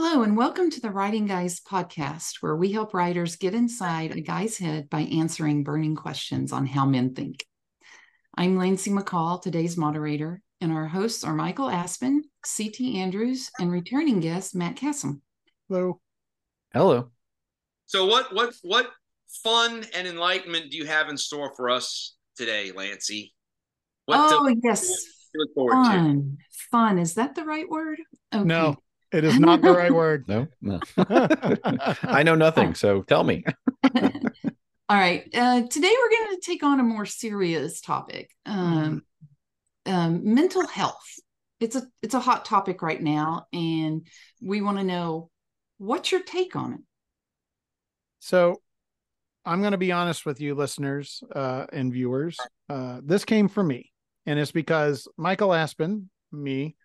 Hello, and welcome to the Writing Guys podcast, where we help writers get inside a guy's head by answering burning questions on how men think. I'm Lancey McCall, today's moderator, and our hosts are Michael Aspen, C.T. Andrews, and returning guest, Matt Kassem. Hello. Hello. So what fun and enlightenment do you have in store for us today, Lancey? Fun. Is that the right word? Okay. No. It is not the right word. No. I know nothing, so tell me. All right. Today, we're going to take on a more serious topic, mental health. It's a hot topic right now, and we want to know, what's your take on it? So I'm going to be honest with you, listeners and viewers. This came from me, and it's because Michael Aspen, me,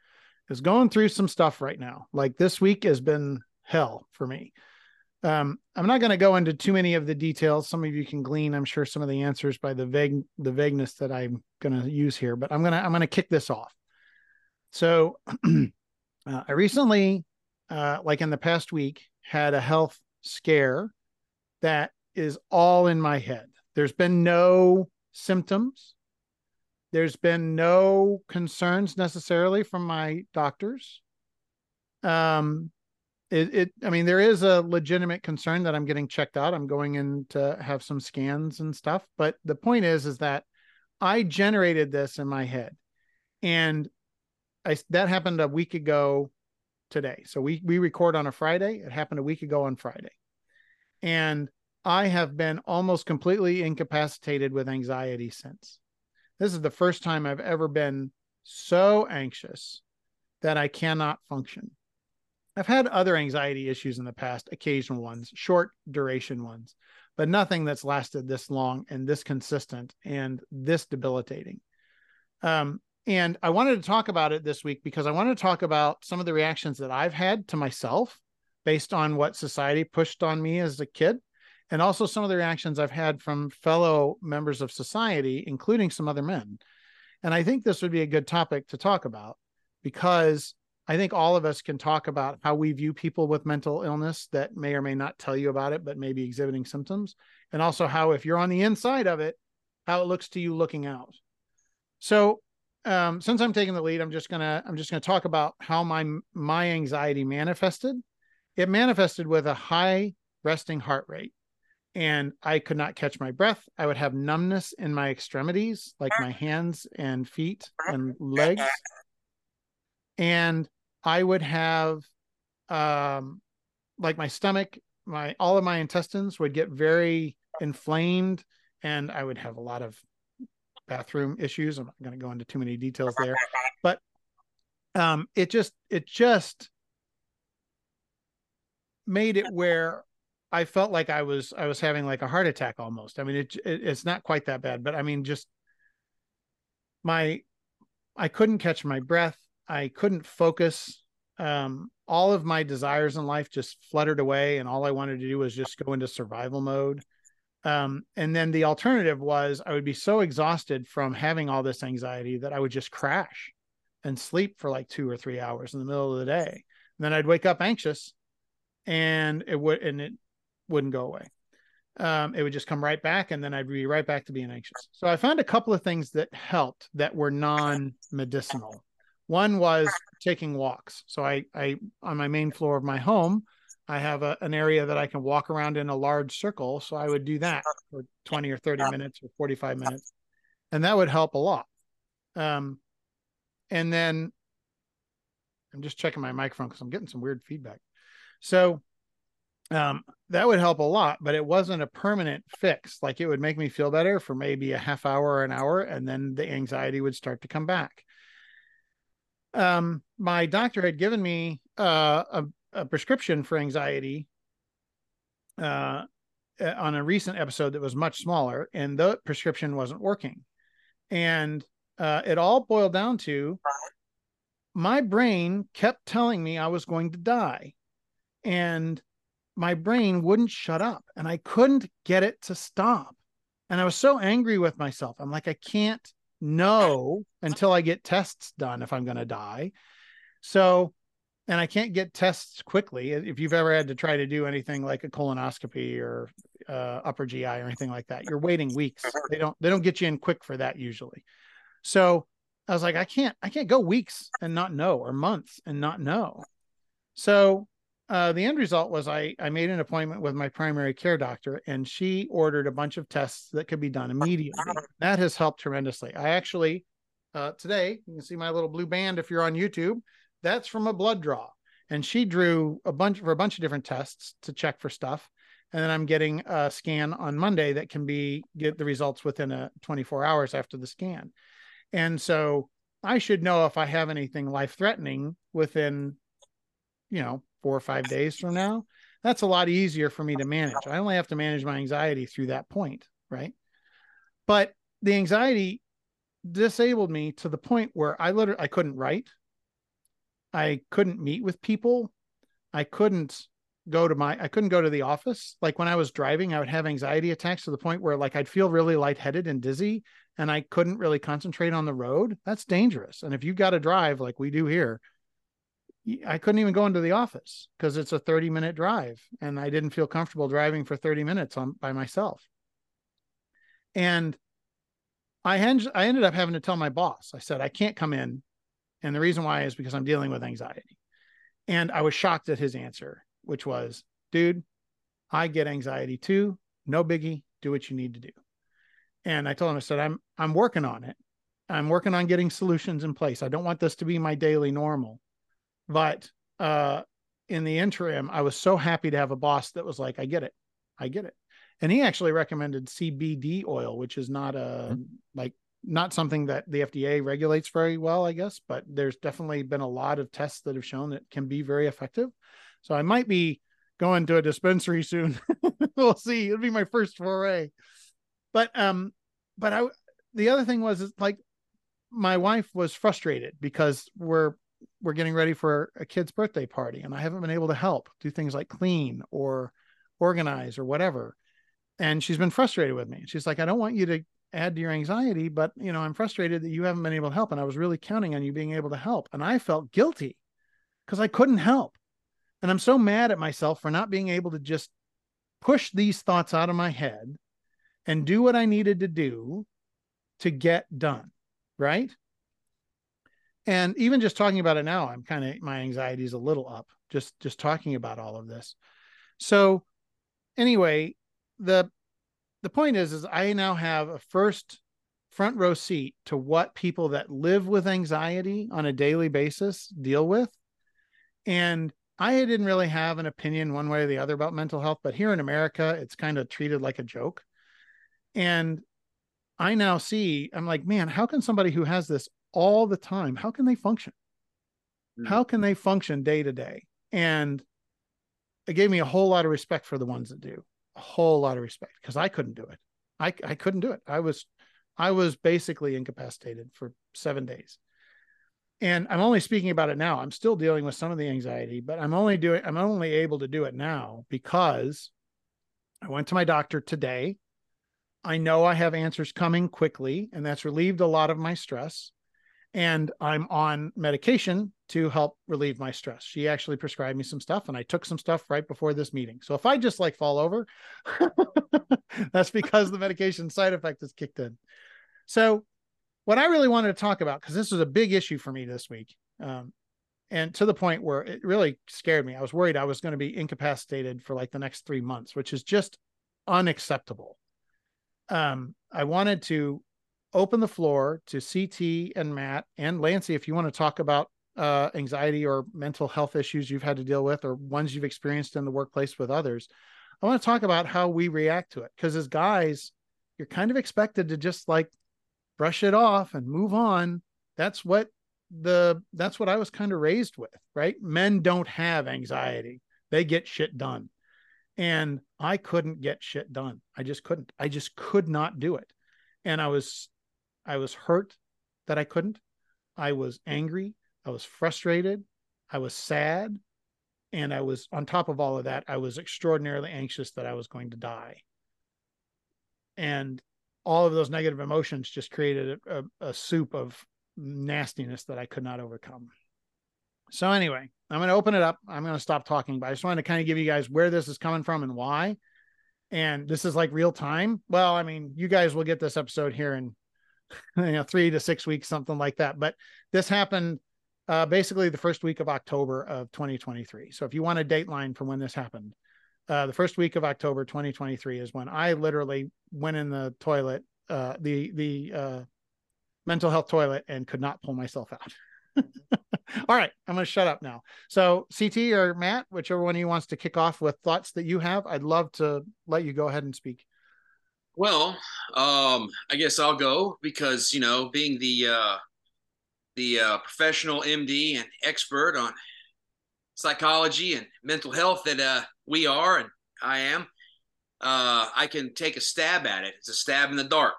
is going through some stuff right now. Like, this week has been hell for me. I'm not going to go into too many of the details. Some of you can glean, I'm sure, some of the answers by the vagueness that I'm going to use here, but I'm going to kick this off. So I recently, like in the past week, had a health scare that is all in my head. There's been no symptoms. There's been no concerns necessarily from my doctors. There is a legitimate concern that I'm getting checked out. I'm going in to have some scans and stuff. But the point is that I generated this in my head, and that happened a week ago today. So we record on a Friday. It happened a week ago on Friday, and I have been almost completely incapacitated with anxiety since. This is the first time I've ever been so anxious that I cannot function. I've had other anxiety issues in the past, occasional ones, short duration ones, but nothing that's lasted this long and this consistent and this debilitating. And I wanted to talk about it this week because I want to talk about some of the reactions that I've had to myself based on what society pushed on me as a kid. And also some of the reactions I've had from fellow members of society, including some other men. And I think this would be a good topic to talk about, because I think all of us can talk about how we view people with mental illness that may or may not tell you about it, but may be exhibiting symptoms. And also how, if you're on the inside of it, how it looks to you looking out. So since I'm taking the lead, I'm just gonna talk about how my anxiety manifested. It manifested with a high resting heart rate. And I could not catch my breath. I would have numbness in my extremities, like my hands and feet and legs. And I would have, like, my stomach, all of my intestines would get very inflamed, and I would have a lot of bathroom issues. I'm not going to go into too many details there, but it just made it where I felt like I was having like a heart attack almost. I mean, it's not quite that bad, but I mean, just I couldn't catch my breath. I couldn't focus. All of my desires in life just fluttered away, and all I wanted to do was just go into survival mode. And then the alternative was I would be so exhausted from having all this anxiety that I would just crash and sleep for like 2 or 3 hours in the middle of the day. And then I'd wake up anxious, and it wouldn't go away. It would just come right back, and then I'd be right back to being anxious. So I found a couple of things that helped that were non-medicinal. One was taking walks. So I on my main floor of my home, I have an area that I can walk around in a large circle. So I would do that for 20 or 30 minutes or 45 minutes. And that would help a lot. And then I'm just checking my microphone because I'm getting some weird feedback. So that would help a lot, but it wasn't a permanent fix. Like, it would make me feel better for maybe a half hour or an hour, and then the anxiety would start to come back. My doctor had given me a prescription for anxiety on a recent episode that was much smaller, and the prescription wasn't working. And it all boiled down to my brain kept telling me I was going to die. And my brain wouldn't shut up, and I couldn't get it to stop. And I was so angry with myself. I'm like, I can't know until I get tests done if I'm going to die. So and I can't get tests quickly. If you've ever had to try to do anything like a colonoscopy or upper GI or anything like that, you're waiting weeks. They don't get you in quick for that usually. So I was like, I can't go weeks and not know, or months and not know. So the end result was I made an appointment with my primary care doctor, and she ordered a bunch of tests that could be done immediately. That has helped tremendously. I actually, today, you can see my little blue band if you're on YouTube. That's from a blood draw. And she drew a bunch of different tests to check for stuff. And then I'm getting a scan on Monday that can get the results within 24 hours after the scan. And so I should know if I have anything life-threatening within, 4 or 5 days from now. That's a lot easier for me to manage. I only have to manage my anxiety through that point, right? But the anxiety disabled me to the point where I couldn't write. I couldn't meet with people. I couldn't go to the office. Like when I was driving, I would have anxiety attacks to the point where I'd feel really lightheaded and dizzy, and I couldn't really concentrate on the road. That's dangerous. And if you've got to drive like we do here, I couldn't even go into the office because it's a 30-minute drive, and I didn't feel comfortable driving for 30 minutes by myself. And I ended up having to tell my boss, I said, I can't come in. And the reason why is because I'm dealing with anxiety. And I was shocked at his answer, which was, dude, I get anxiety too. No biggie. Do what you need to do. And I told him, I said, I'm working on it. I'm working on getting solutions in place. I don't want this to be my daily normal. But in the interim, I was so happy to have a boss that was like, I get it. And he actually recommended CBD oil, which is not not something that the FDA regulates very well, I guess, but there's definitely been a lot of tests that have shown that can be very effective. So I might be going to a dispensary soon. We'll see. It'll be my first foray. But the other thing was, my wife was frustrated because we're getting ready for a kid's birthday party, and I haven't been able to help do things like clean or organize or whatever. And she's been frustrated with me. She's like, I don't want you to add to your anxiety, but I'm frustrated that you haven't been able to help. And I was really counting on you being able to help. And I felt guilty because I couldn't help. And I'm so mad at myself for not being able to just push these thoughts out of my head and do what I needed to do to get done. Right. And even just talking about it now, I'm my anxiety is a little up just talking about all of this. So anyway, the point is I now have a first front row seat to what people that live with anxiety on a daily basis deal with. And I didn't really have an opinion one way or the other about mental health, but here in America, it's kind of treated like a joke. And I now see, I'm like, man, how can somebody who has this all the time, how can they function? Mm-hmm. How can they function day to day? And it gave me a whole lot of respect for the ones that do. A whole lot of respect, because I couldn't do it. I couldn't do it. I was basically incapacitated for 7 days. And I'm only speaking about it now. I'm still dealing with some of the anxiety, but I'm only able to do it now because I went to my doctor today. I know I have answers coming quickly, and that's relieved a lot of my stress. And I'm on medication to help relieve my stress. She actually prescribed me some stuff, and I took some stuff right before this meeting. So if I just fall over, that's because the medication side effect is kicked in. So what I really wanted to talk about, because this was a big issue for me this week, and to the point where it really scared me. I was worried I was going to be incapacitated for the next 3 months, which is just unacceptable. I wanted to open the floor to CT and Matt and Lancey. If you want to talk about anxiety or mental health issues you've had to deal with, or ones you've experienced in the workplace with others, I want to talk about how we react to it. Because as guys, you're kind of expected to just brush it off and move on. That's what I was kind of raised with, right? Men don't have anxiety. They get shit done. And I couldn't get shit done. I just couldn't. I just could not do it. And I was hurt that I couldn't. I was angry. I was frustrated. I was sad. And I was, on top of all of that, I was extraordinarily anxious that I was going to die. And all of those negative emotions just created a soup of nastiness that I could not overcome. So anyway, I'm going to open it up. I'm going to stop talking, but I just wanted to kind of give you guys where this is coming from and why. And this is like real time. Well, I mean, you guys will get this episode here in 3 to 6 weeks, something like that. But this happened basically the first week of October of 2023. So if you want a dateline for when this happened, the first week of October 2023 is when I literally went in the toilet, the mental health toilet, and could not pull myself out. All right, I'm going to shut up now. So CT or Matt, whichever one of you wants to kick off with thoughts that you have, I'd love to let you go ahead and speak. Well, I guess I'll go because, you know, being the professional MD and expert on psychology and mental health that we are and I am, I can take a stab at it. It's a stab in the dark.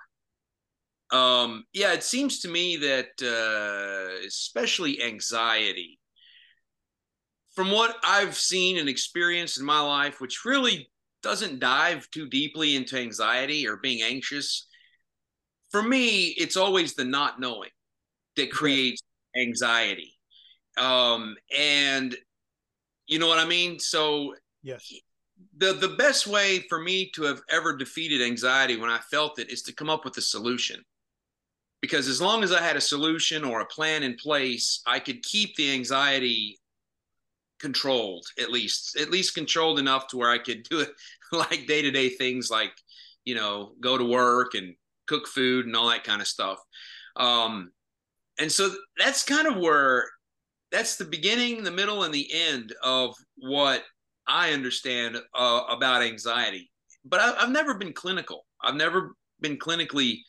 Yeah, it seems to me that especially anxiety, from what I've seen and experienced in my life, which really doesn't dive too deeply into anxiety or being anxious, for me, it's always the not knowing that creates anxiety. And you know what I mean? So yes. The best way for me to have ever defeated anxiety when I felt it is to come up with a solution. Because as long as I had a solution or a plan in place, I could keep the anxiety controlled, at least controlled enough to where I could do it like day-to-day things like, you know, go to work and cook food and all that kind of stuff. And so that's kind of where, that's the beginning, the middle, and the end of what I understand about anxiety. But I've never been clinical. I've never been clinically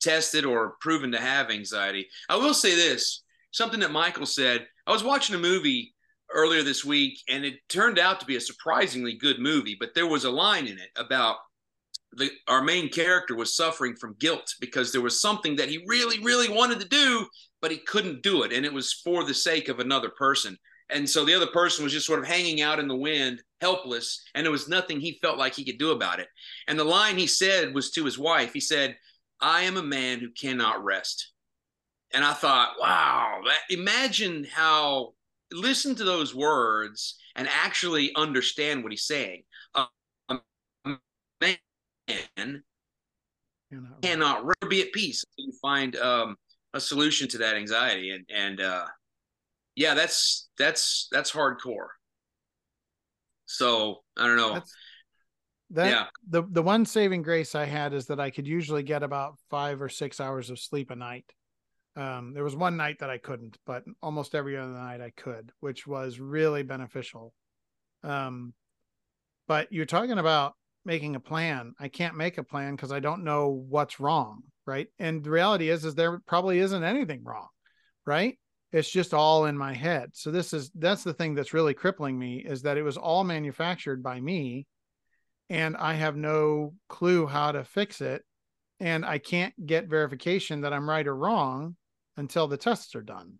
tested or proven to have anxiety. I will say this, something that Michael said. I was watching a movie earlier this week, and it turned out to be a surprisingly good movie, but there was a line in it about our main character was suffering from guilt because there was something that he really, really wanted to do, but he couldn't do it. And it was for the sake of another person. And so the other person was just sort of hanging out in the wind, helpless, and there was nothing he felt like he could do about it. And the line he said was to his wife. He said, "I am a man who cannot rest." And I thought, wow, imagine how, listen to those words and actually understand what he's saying. A man cannot rest, be at peace. You find a solution to that anxiety. And yeah, that's hardcore. So I don't know. Yeah. The one saving grace I had is that I could usually get about 5 or 6 hours of sleep a night. There was one night that I couldn't, but almost every other night I could, which was really beneficial. But you're talking about making a plan. I can't make a plan because I don't know what's wrong. Right. And the reality is there probably isn't anything wrong. Right. It's just all in my head. So that's the thing that's really crippling me, is that it was all manufactured by me and I have no clue how to fix it. And I can't get verification that I'm right or wrong until the tests are done.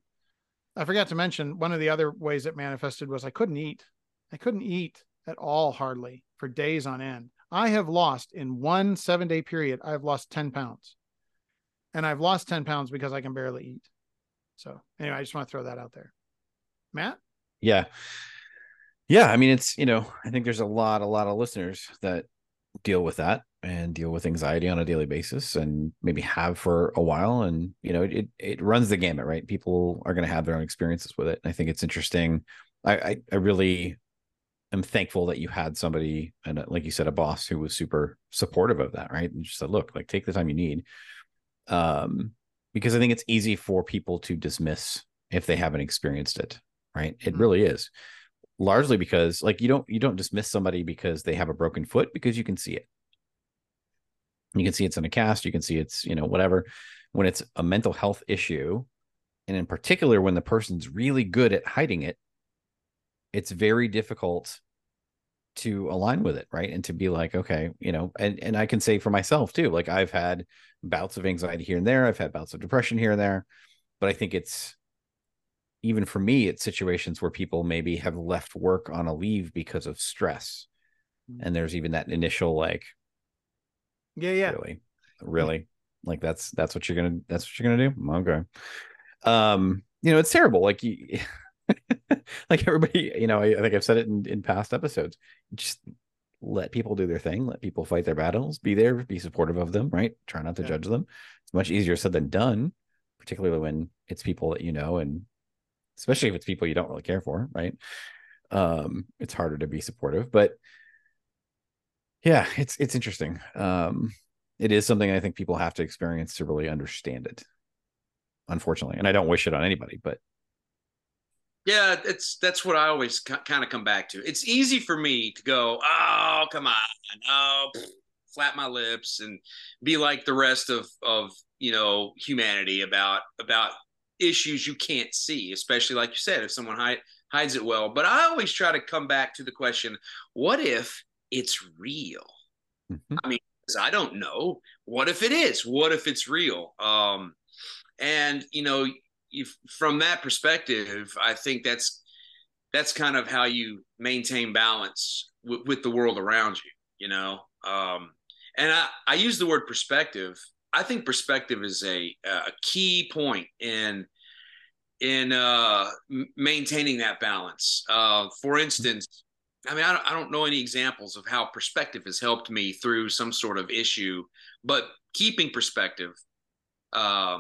I forgot to mention one of the other ways it manifested was I couldn't eat. I couldn't eat at all, hardly, for days on end. I have lost in one 7-day period, I've lost 10 pounds. And I've lost 10 pounds because I can barely eat. So anyway, I just want to throw that out there. Matt? Yeah. Yeah. I mean, it's, you know, I think there's a lot of listeners that deal with that and deal with anxiety on a daily basis and maybe have for a while. And, you know, it runs the gamut, right? People are going to have their own experiences with it. And I think it's interesting. I really am thankful that you had somebody, and like you said, a boss who was super supportive of that, right? And just said, look, like, take the time you need. Because I think it's easy for people to dismiss if they haven't experienced it, right? It really is, largely because, like, you don't dismiss somebody because they have a broken foot, because you can see it. You can see it's in a cast. You can see it's, you know, whatever. When it's a mental health issue, and in particular when the person's really good at hiding it, it's very difficult to align with it, right? And to be like, okay, you know, and I can say for myself too, like, I've had bouts of anxiety here and there, I've had bouts of depression here and there, but I think it's, even for me, it's situations where people maybe have left work on a leave because of stress. Mm-hmm. And there's even that initial, like, yeah, really, like, that's what you're gonna do. Okay. You know, it's terrible. Like, Like everybody, you know, I think I've said it in past episodes, just let people do their thing, let people fight their battles, be there, be supportive of them, right? Try not to judge them. It's much easier said than done, particularly when it's people that you know, and especially if it's people you don't really care for, right? It's harder to be supportive, but yeah, it's interesting. It is something I think people have to experience to really understand it, unfortunately. And I don't wish it on anybody, but yeah, that's what I always kind of come back to. It's easy for me to go, oh, come on, oh, flap my lips and be like the rest of you know, humanity about issues you can't see, especially like you said, if someone hides it well. But I always try to come back to the question, what if it's real? Mm-hmm. I mean, I don't know. What if it is? What if it's real? And, you know, from that perspective, I think that's kind of how you maintain balance with the world around you, you know? And I use the word perspective. I think perspective is a key point in maintaining that balance. For instance, I mean, I don't know any examples of how perspective has helped me through some sort of issue, but keeping perspective, I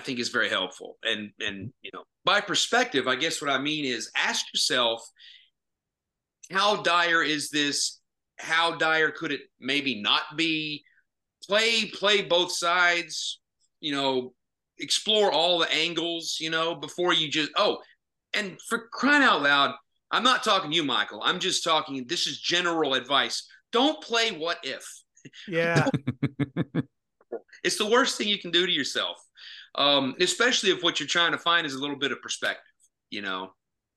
think is very helpful. And, you know, by perspective, I guess what I mean is ask yourself, how dire is this? How dire could it maybe not be? Play both sides, you know, explore all the angles, you know, before you just, oh, and for crying out loud, I'm not talking to you, Michael. I'm just talking, this is general advice. Don't play what if. Yeah. It's the worst thing you can do to yourself, especially if what you're trying to find is a little bit of perspective, you know.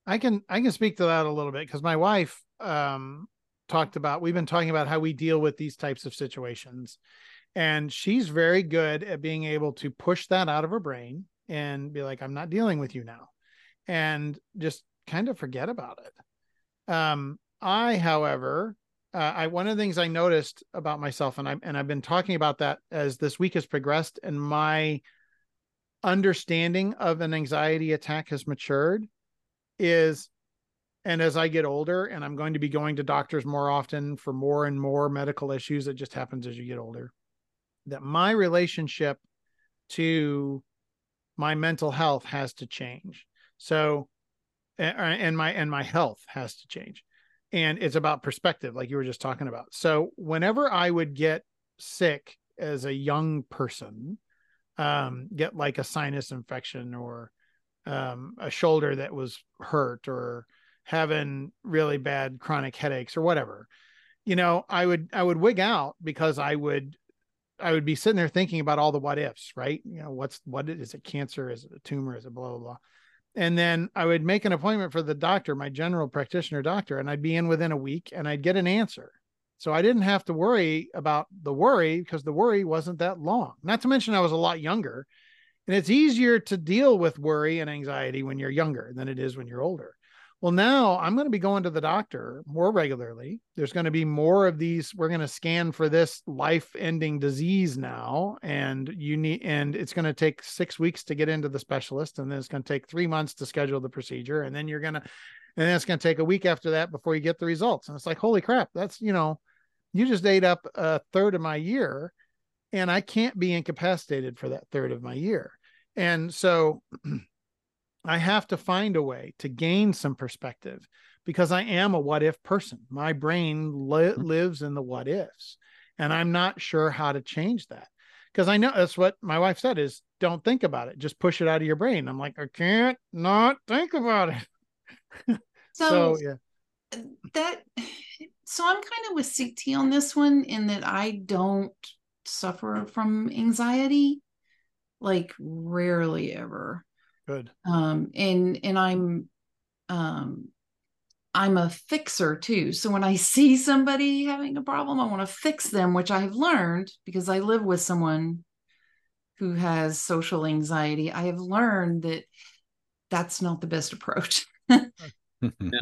I can speak to that a little bit because my wife we've been talking about how we deal with these types of situations. And she's very good at being able to push that out of her brain and be like, I'm not dealing with you now. And just kind of forget about it. I, however, one of the things I noticed about myself, and I've been talking about that as this week has progressed and my understanding of an anxiety attack has matured is, and as I get older, and I'm going to be going to doctors more often for more and more medical issues, that just happens as you get older, that my relationship to my mental health has to change. So and my health has to change. And it's about perspective, like you were just talking about. So whenever I would get sick as a young person, get like a sinus infection or a shoulder that was hurt or having really bad chronic headaches or whatever, you know, I would wig out because I would be sitting there thinking about all the what ifs, right? You know, is it cancer? Is it a tumor? Is it blah, blah, blah? And then I would make an appointment for the doctor, my general practitioner doctor, and I'd be in within a week and I'd get an answer. So I didn't have to worry about the worry because the worry wasn't that long. Not to mention I was a lot younger, and it's easier to deal with worry and anxiety when you're younger than it is when you're older. Well, now I'm going to be going to the doctor more regularly. There's going to be more of these. We're going to scan for this life-ending disease now. And it's going to take 6 weeks to get into the specialist. And then it's going to take 3 months to schedule the procedure. And then and then it's going to take a week after that before you get the results. And it's like, holy crap, that's, you know, you just ate up a third of my year, and I can't be incapacitated for that third of my year. And so I have to find a way to gain some perspective because I am a what if person. My brain lives in the what ifs, and I'm not sure how to change that because I know that's what my wife said is don't think about it. Just push it out of your brain. I'm like, I can't not think about it. So yeah, so I'm kind of with CT on this one in that I don't suffer from anxiety, like rarely ever. Good. And I'm a fixer too. So when I see somebody having a problem, I want to fix them, which I have learned because I live with someone who has social anxiety. I have learned that that's not the best approach,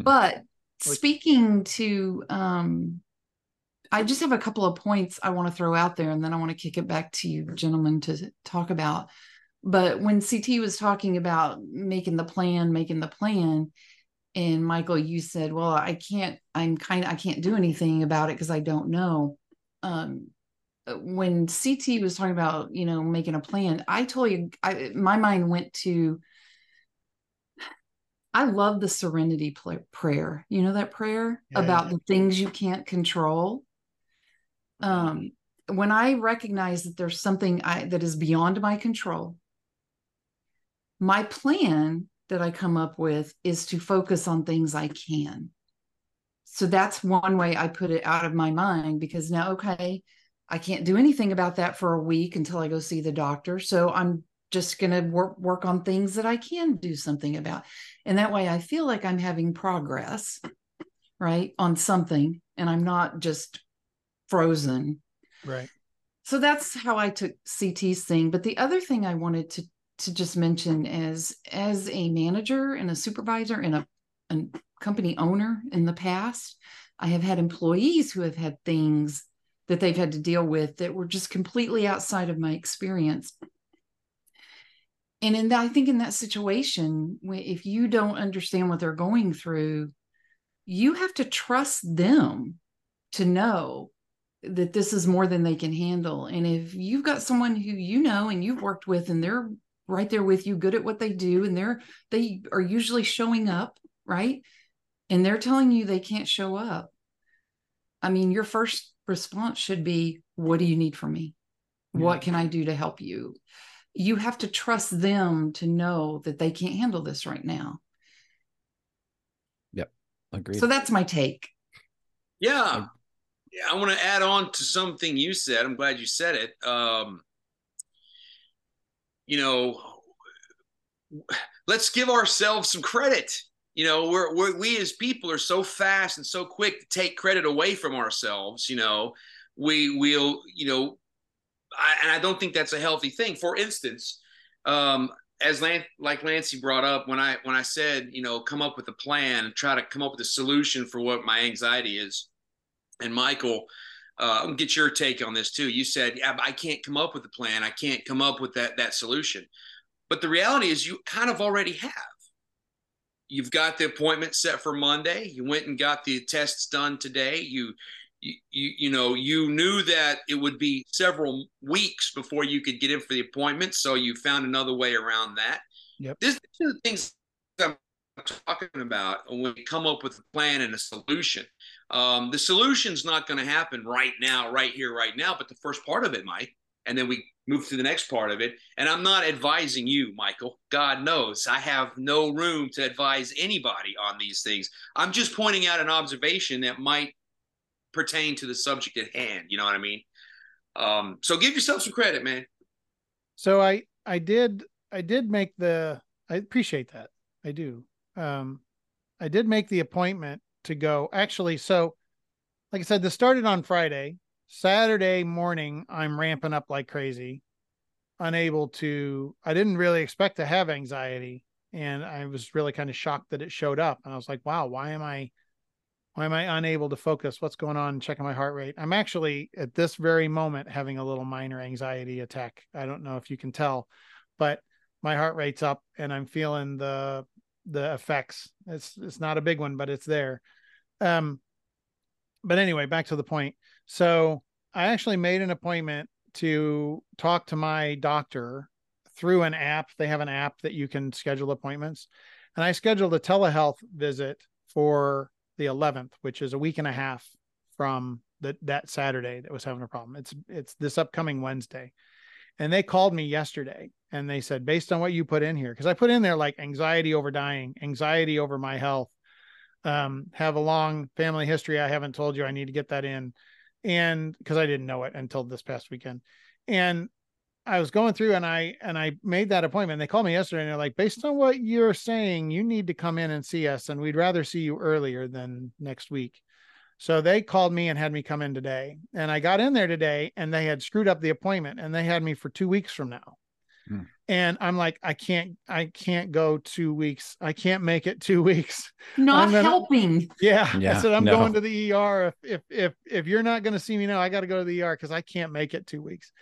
but speaking to, I just have a couple of points I want to throw out there, and then I want to kick it back to you gentlemen to talk about. But when CT was talking about making the plan, and Michael, you said, well, I can't do anything about it because I don't know. When CT was talking about, making a plan, my mind went to, I love the serenity prayer, that prayer about the things you can't control. When I recognize that there's something that is beyond my control, my plan that I come up with is to focus on things I can. So that's one way I put it out of my mind, because now, okay, I can't do anything about that for a week until I go see the doctor. So I'm just going to work on things that I can do something about. And that way I feel like I'm having progress, right, on something, and I'm not just frozen. Right. So that's how I took CT's thing. But the other thing I wanted to just mention is, as a manager and a supervisor and a company owner in the past, I have had employees who have had things that they've had to deal with that were just completely outside of my experience. And I think in that situation, if you don't understand what they're going through, you have to trust them to know that this is more than they can handle. And if you've got someone who and you've worked with, and they're right there with you, good at what they do, and they are usually showing up, right? And they're telling you they can't show up. I mean, your first response should be, what do you need from me? Yeah. What can I do to help you? You have to trust them to know that they can't handle this right now. Yep. Agreed. So that's my take. Yeah. I want to add on to something you said. I'm glad you said it. Let's give ourselves some credit. We as people are so fast and so quick to take credit away from ourselves. And I don't think that's a healthy thing. For instance, like Lancey brought up, when I said, come up with a plan and try to come up with a solution for what my anxiety is. And Michael, get your take on this too. You said, I can't come up with a plan. I can't come up with that solution. But the reality is you kind of already have. You've got the appointment set for Monday. You went and got the tests done today. You knew that it would be several weeks before you could get in for the appointment. So you found another way around that. Yep. This is two of the things I'm talking about when we come up with a plan and a solution. The solution's not going to happen right now, right here, right now, but the first part of it might, and then we move to the next part of it. And I'm not advising you, Michael. God knows I have no room to advise anybody on these things. I'm just pointing out an observation that might pertain to the subject at hand. You know what I mean? So give yourself some credit, man. So I did make I appreciate that. I do. I did make the appointment to go. Actually, so like I said, this started on Friday. Saturday morning, I'm ramping up like crazy, I didn't really expect to have anxiety, and I was really kind of shocked that it showed up. And I was like, wow, why am I unable to focus? What's going on? Checking my heart rate. I'm actually at this very moment having a little minor anxiety attack. I don't know if you can tell, but my heart rate's up and I'm feeling the effects. It's not a big one, but it's there. But anyway, back to the point. So I actually made an appointment to talk to my doctor through an app. They have an app that you can schedule appointments. And I scheduled a telehealth visit for the 11th, which is a week and a half from that Saturday that was having a problem. It's this upcoming Wednesday. And they called me yesterday and they said, based on what you put in here, because I put in there like anxiety over dying, anxiety over my health, have a long family history. I haven't told you, I need to get that in. And because I didn't know it until this past weekend. And I was going through and I made that appointment. They called me yesterday and they're like, based on what you're saying, you need to come in and see us. And we'd rather see you earlier than next week. So they called me and had me come in today, and I got in there today and they had screwed up the appointment and they had me for 2 weeks from now. Mm. And I'm like, I can't go 2 weeks. I can't make it 2 weeks. Helping. Yeah. I said, I'm going to the ER. If you're not going to see me now, I got to go to the ER because I can't make it 2 weeks.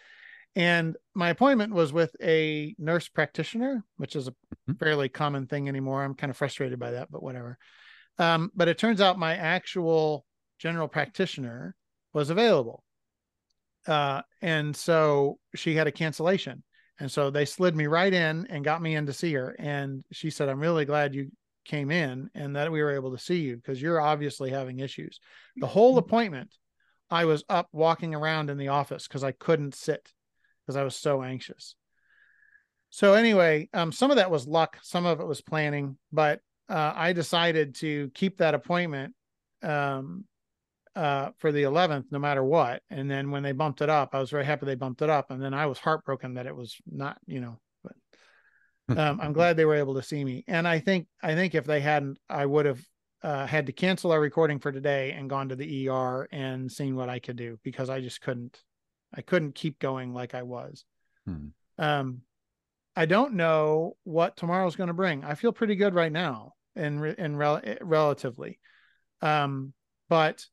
And my appointment was with a nurse practitioner, which is a fairly common thing anymore. I'm kind of frustrated by that, but whatever. But it turns out my actual general practitioner was available. And so she had a cancellation. And so they slid me right in and got me in to see her. And she said, I'm really glad you came in and that we were able to see you because you're obviously having issues. The whole appointment, I was up walking around in the office because I couldn't sit because I was so anxious. So anyway, some of that was luck. Some of it was planning, but I decided to keep that appointment for the 11th, no matter what. And then when they bumped it up, I was very happy they bumped it up. And then I was heartbroken that it was not, you know, but I'm glad they were able to see me. And I think if they hadn't, I would have had to cancel our recording for today and gone to the ER and seen what I could do because I just couldn't. I couldn't keep going like I was. I don't know what tomorrow's going to bring. I feel pretty good right now relatively. But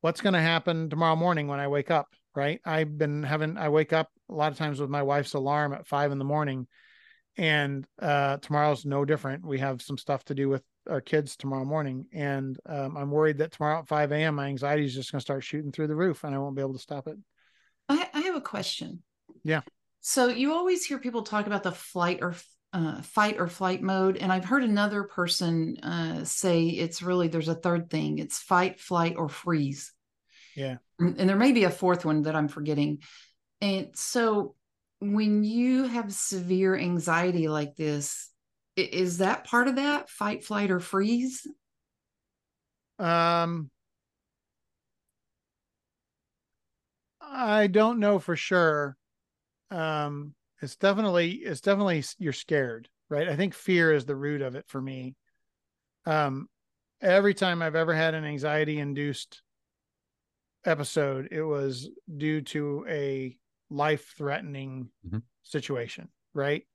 what's going to happen tomorrow morning when I wake up, right? I wake up a lot of times with my wife's alarm at 5 a.m. and tomorrow's no different. We have some stuff to do with our kids tomorrow morning. And I'm worried that tomorrow at 5 a.m., my anxiety is just going to start shooting through the roof and I won't be able to stop it. I have a question. Yeah. So you always hear people talk about the fight or flight mode. And I've heard another person say it's really, there's a third thing. It's fight, flight, or freeze. Yeah. And there may be a fourth one that I'm forgetting. And so when you have severe anxiety like this, is that part of that fight, flight, or freeze? I don't know for sure. It's definitely you're scared, right? I think fear is the root of it for me. Every time I've ever had an anxiety-induced episode, it was due to a life-threatening situation, right?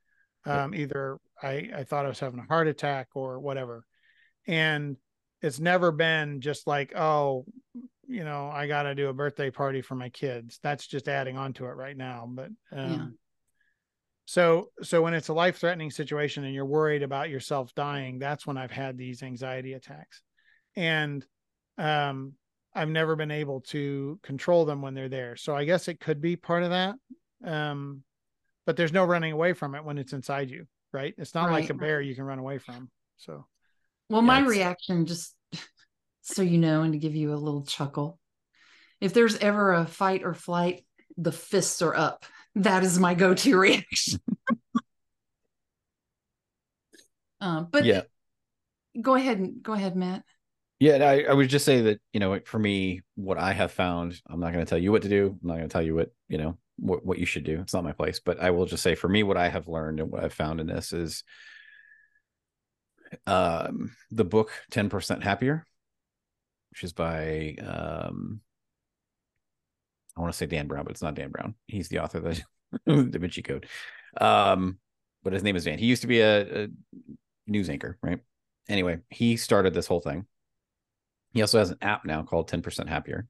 Either I thought I was having a heart attack or whatever. And it's never been just like, oh, you know, I got to do a birthday party for my kids. That's just adding on to it right now. But so when it's a life-threatening situation and you're worried about yourself dying, that's when I've had these anxiety attacks. And I've never been able to control them when they're there. So I guess it could be part of that. But there's no running away from it when it's inside you, right? It's not like a bear you can run away from. So, well, my reaction just... So, you know, and to give you a little chuckle, if there's ever a fight or flight, the fists are up. That is my go-to reaction. Go ahead, Matt. Yeah. I would just say that, you know, for me, what I have found, I'm not going to tell you what to do. I'm not going to tell you what, you know, what you should do. It's not my place, but I will just say for me, what I have learned and what I've found in this is the book, 10% Happier, which is by, I want to say Dan Brown, but it's not Dan Brown. He's the author of the Da Vinci Code. But his name is Dan. He used to be a news anchor, right? Anyway, he started this whole thing. He also has an app now called 10% Happier,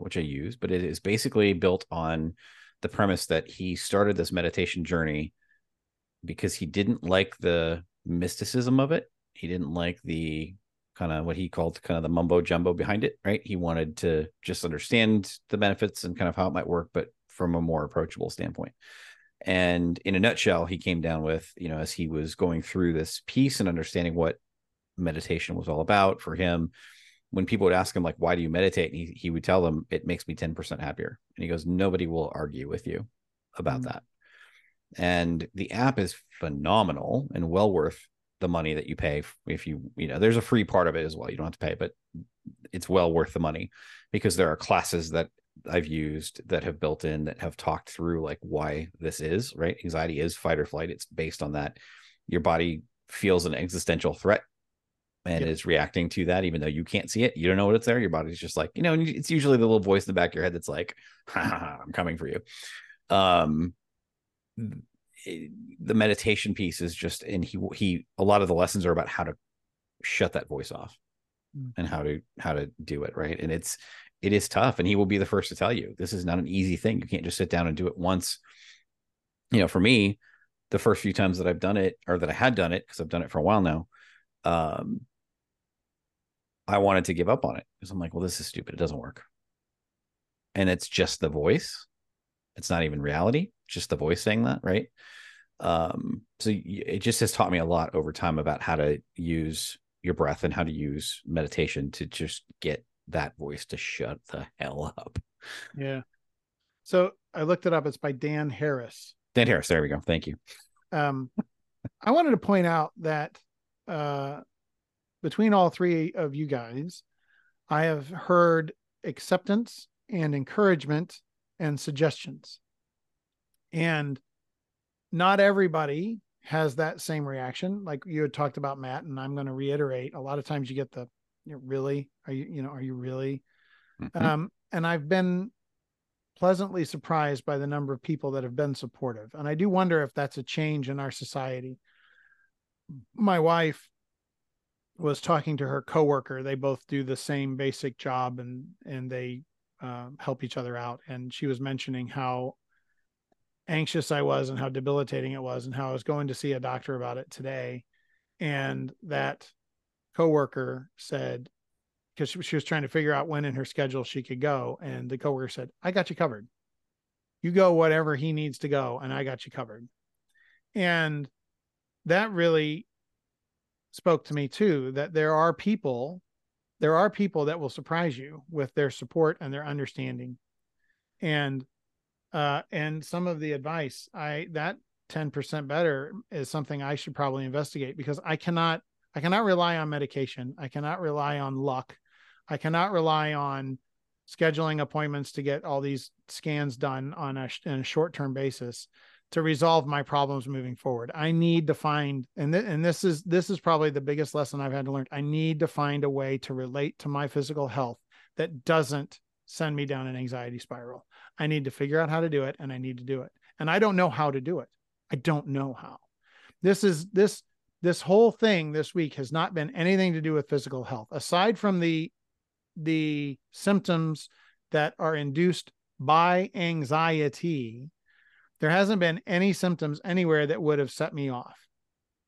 which I use, but it is basically built on the premise that he started this meditation journey because he didn't like the mysticism of it. He didn't like the kind of what he called kind of the mumbo jumbo behind it, right? He wanted to just understand the benefits and kind of how it might work, but from a more approachable standpoint. And in a nutshell, he came down with, you know, as he was going through this piece and understanding what meditation was all about for him, when people would ask him, like, why do you meditate? And he would tell them, it makes me 10% happier. And he goes, nobody will argue with you about that. And the app is phenomenal and well worth the money that you pay. If you know, there's a free part of it as well. You don't have to pay, but it's well worth the money because there are classes that I've used that have built in that have talked through like why this is, right? Anxiety is fight or flight. It's based on that. Your body feels an existential threat and is reacting to that, even though you can't see it. You don't know what it's there. Your body's just like, you know, and it's usually the little voice in the back of your head that's like, ha, ha, ha, I'm coming for you. The meditation piece is just, and he a lot of the lessons are about how to shut that voice off and how to do it, right? And it is tough, and he will be the first to tell you this is not an easy thing. You can't just sit down and do it once you know, for me, the first few times that I've done it, or that I had done it, because I've done it for a while now, I wanted to give up on it because I'm like, well, this is stupid. It doesn't work. And it's just the voice. It's not even reality. It's just the voice saying that. Right. So it just has taught me a lot over time about how to use your breath and how to use meditation to just get that voice to shut the hell up. Yeah. So I looked it up. It's by Dan Harris. Dan Harris. There we go. Thank you. I wanted to point out that, between all three of you guys, I have heard acceptance and encouragement and suggestions. And not everybody has that same reaction. Like you had talked about, Matt, and I'm going to reiterate, a lot of times you get the, are you really? Mm-hmm. And I've been pleasantly surprised by the number of people that have been supportive. And I do wonder if that's a change in our society. My wife was talking to her coworker. They both do the same basic job, and they help each other out. And she was mentioning how anxious I was and how debilitating it was and how I was going to see a doctor about it today. And that coworker said, because she was trying to figure out when in her schedule she could go. And the coworker said, I got you covered. You go whatever he needs to go, and I got you covered. And that really spoke to me too, that there are people that will surprise you with their support and their understanding. And some of the advice, that 10% better is something I should probably investigate, because I cannot rely on medication. I cannot rely on luck. I cannot rely on scheduling appointments to get all these scans done on a short-term basis to resolve my problems moving forward. I need to find, and this is probably the biggest lesson I've had to learn. I need to find a way to relate to my physical health that doesn't send me down an anxiety spiral. I need to figure out how to do it, and I need to do it. And I don't know how to do it. I don't know how. This whole thing this week has not been anything to do with physical health, aside from the symptoms that are induced by anxiety. There hasn't been any symptoms anywhere that would have set me off.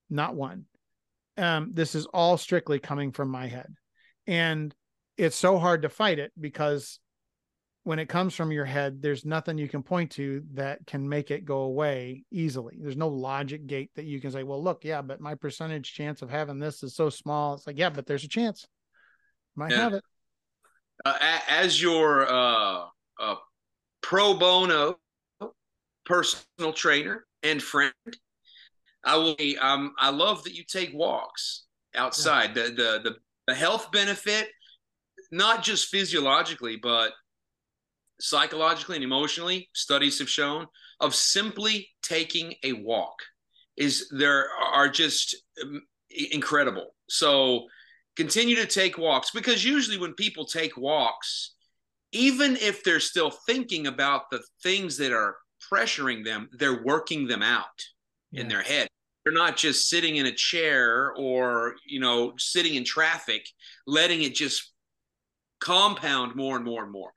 Not one. This is all strictly coming from my head. And it's so hard to fight it, because when it comes from your head, there's nothing you can point to that can make it go away easily. There's no logic gate that you can say, well, look, yeah, but my percentage chance of having this is so small. It's like, yeah, but there's a chance. Might have it. As your pro bono personal trainer and friend, I love that you take walks outside. Yeah. The health benefit, not just physiologically, but psychologically and emotionally, studies have shown, of simply taking a walk are just incredible. So continue to take walks, because usually when people take walks, even if they're still thinking about the things that are pressuring them, they're working them out in their head. They're not just sitting in a chair or, sitting in traffic, letting it just compound more and more and more.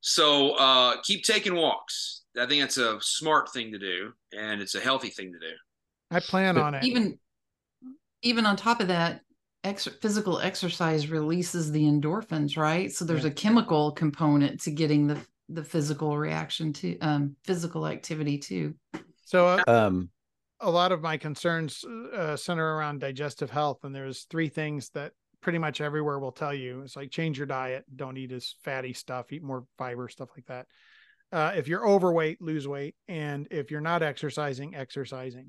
So keep taking walks. I think that's a smart thing to do, and it's a healthy thing to do. I plan on it. Even on top of that, physical exercise releases the endorphins, right? So there's a chemical component to getting the physical reaction to physical activity too. So a lot of my concerns center around digestive health. And there's three things that pretty much everywhere will tell you. It's like, change your diet. Don't eat as fatty stuff, eat more fiber, stuff like that. If you're overweight, lose weight. And if you're not exercising.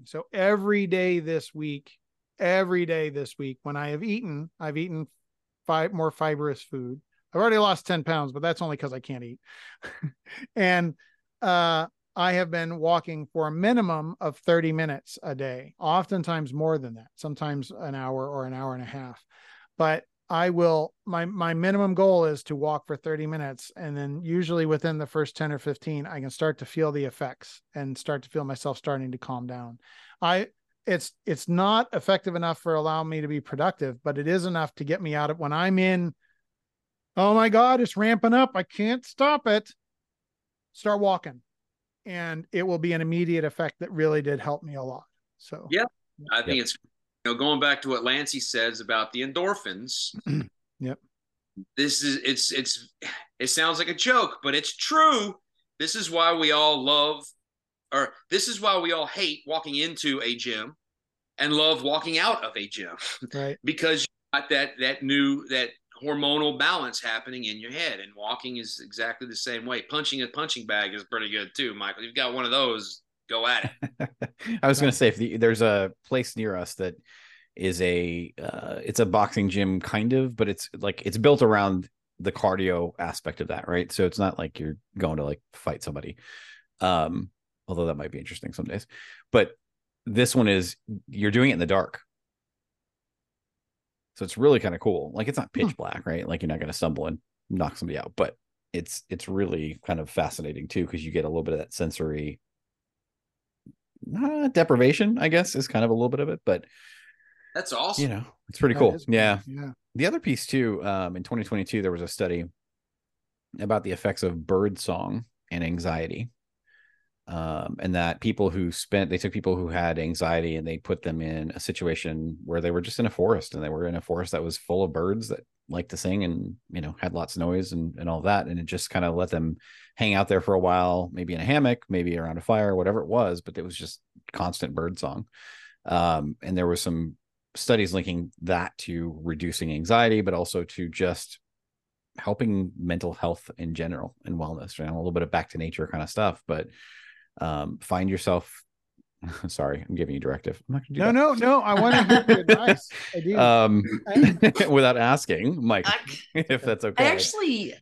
So every day this week, when I've eaten more fibrous food. I've already lost 10 pounds, but that's only because I can't eat. And I have been walking for a minimum of 30 minutes a day, oftentimes more than that, sometimes an hour or an hour and a half. But my minimum goal is to walk for 30 minutes. And then usually within the first 10 or 15, I can start to feel the effects and start to feel myself starting to calm down. It's not effective enough for allowing me to be productive, but it is enough to get me out of when I'm in, oh my God, it's ramping up, I can't stop it. Start walking. and it will be an immediate effect that really did help me a lot. So, yeah, I think it's, you know, going back to what Lancey says about the endorphins. Yep. This is, it sounds like a joke, but it's true. This is why we all love, or this is why we all hate walking into a gym and love walking out of a gym, right? Because you got that hormonal balance happening in your head, and walking is exactly the same way. Punching a punching bag is pretty good too, Michael. You've got one of those, go at it. I was going to say, if there's a place near us that is it's a boxing gym kind of, but it's built around the cardio aspect of that. Right. So it's not like you're going to like fight somebody. Although that might be interesting some days, but this one is, you're doing it in the dark. So it's really kind of cool. Like, it's not pitch black, right? Like, you're not going to stumble and knock somebody out, but it's really kind of fascinating too, because you get a little bit of that sensory deprivation, I guess, is kind of a little bit of it, but that's awesome. You know, it's pretty cool. Yeah. Yeah. The other piece too, in 2022, there was a study about the effects of bird song and anxiety. And that they took people who had anxiety and they put them in a situation where they were just in a forest, and they were in a forest that was full of birds that liked to sing and, you know, had lots of noise and all that. And it just kind of let them hang out there for a while, maybe in a hammock, maybe around a fire, whatever it was, but it was just constant bird song. And there were some studies linking that to reducing anxiety, but also to just helping mental health in general and wellness, right? A little bit of back to nature kind of stuff, but find yourself. Sorry, I'm giving you directive. I'm not gonna do that. No. I want to hear the advice. I do. Without asking, Mike, if that's okay. Actually,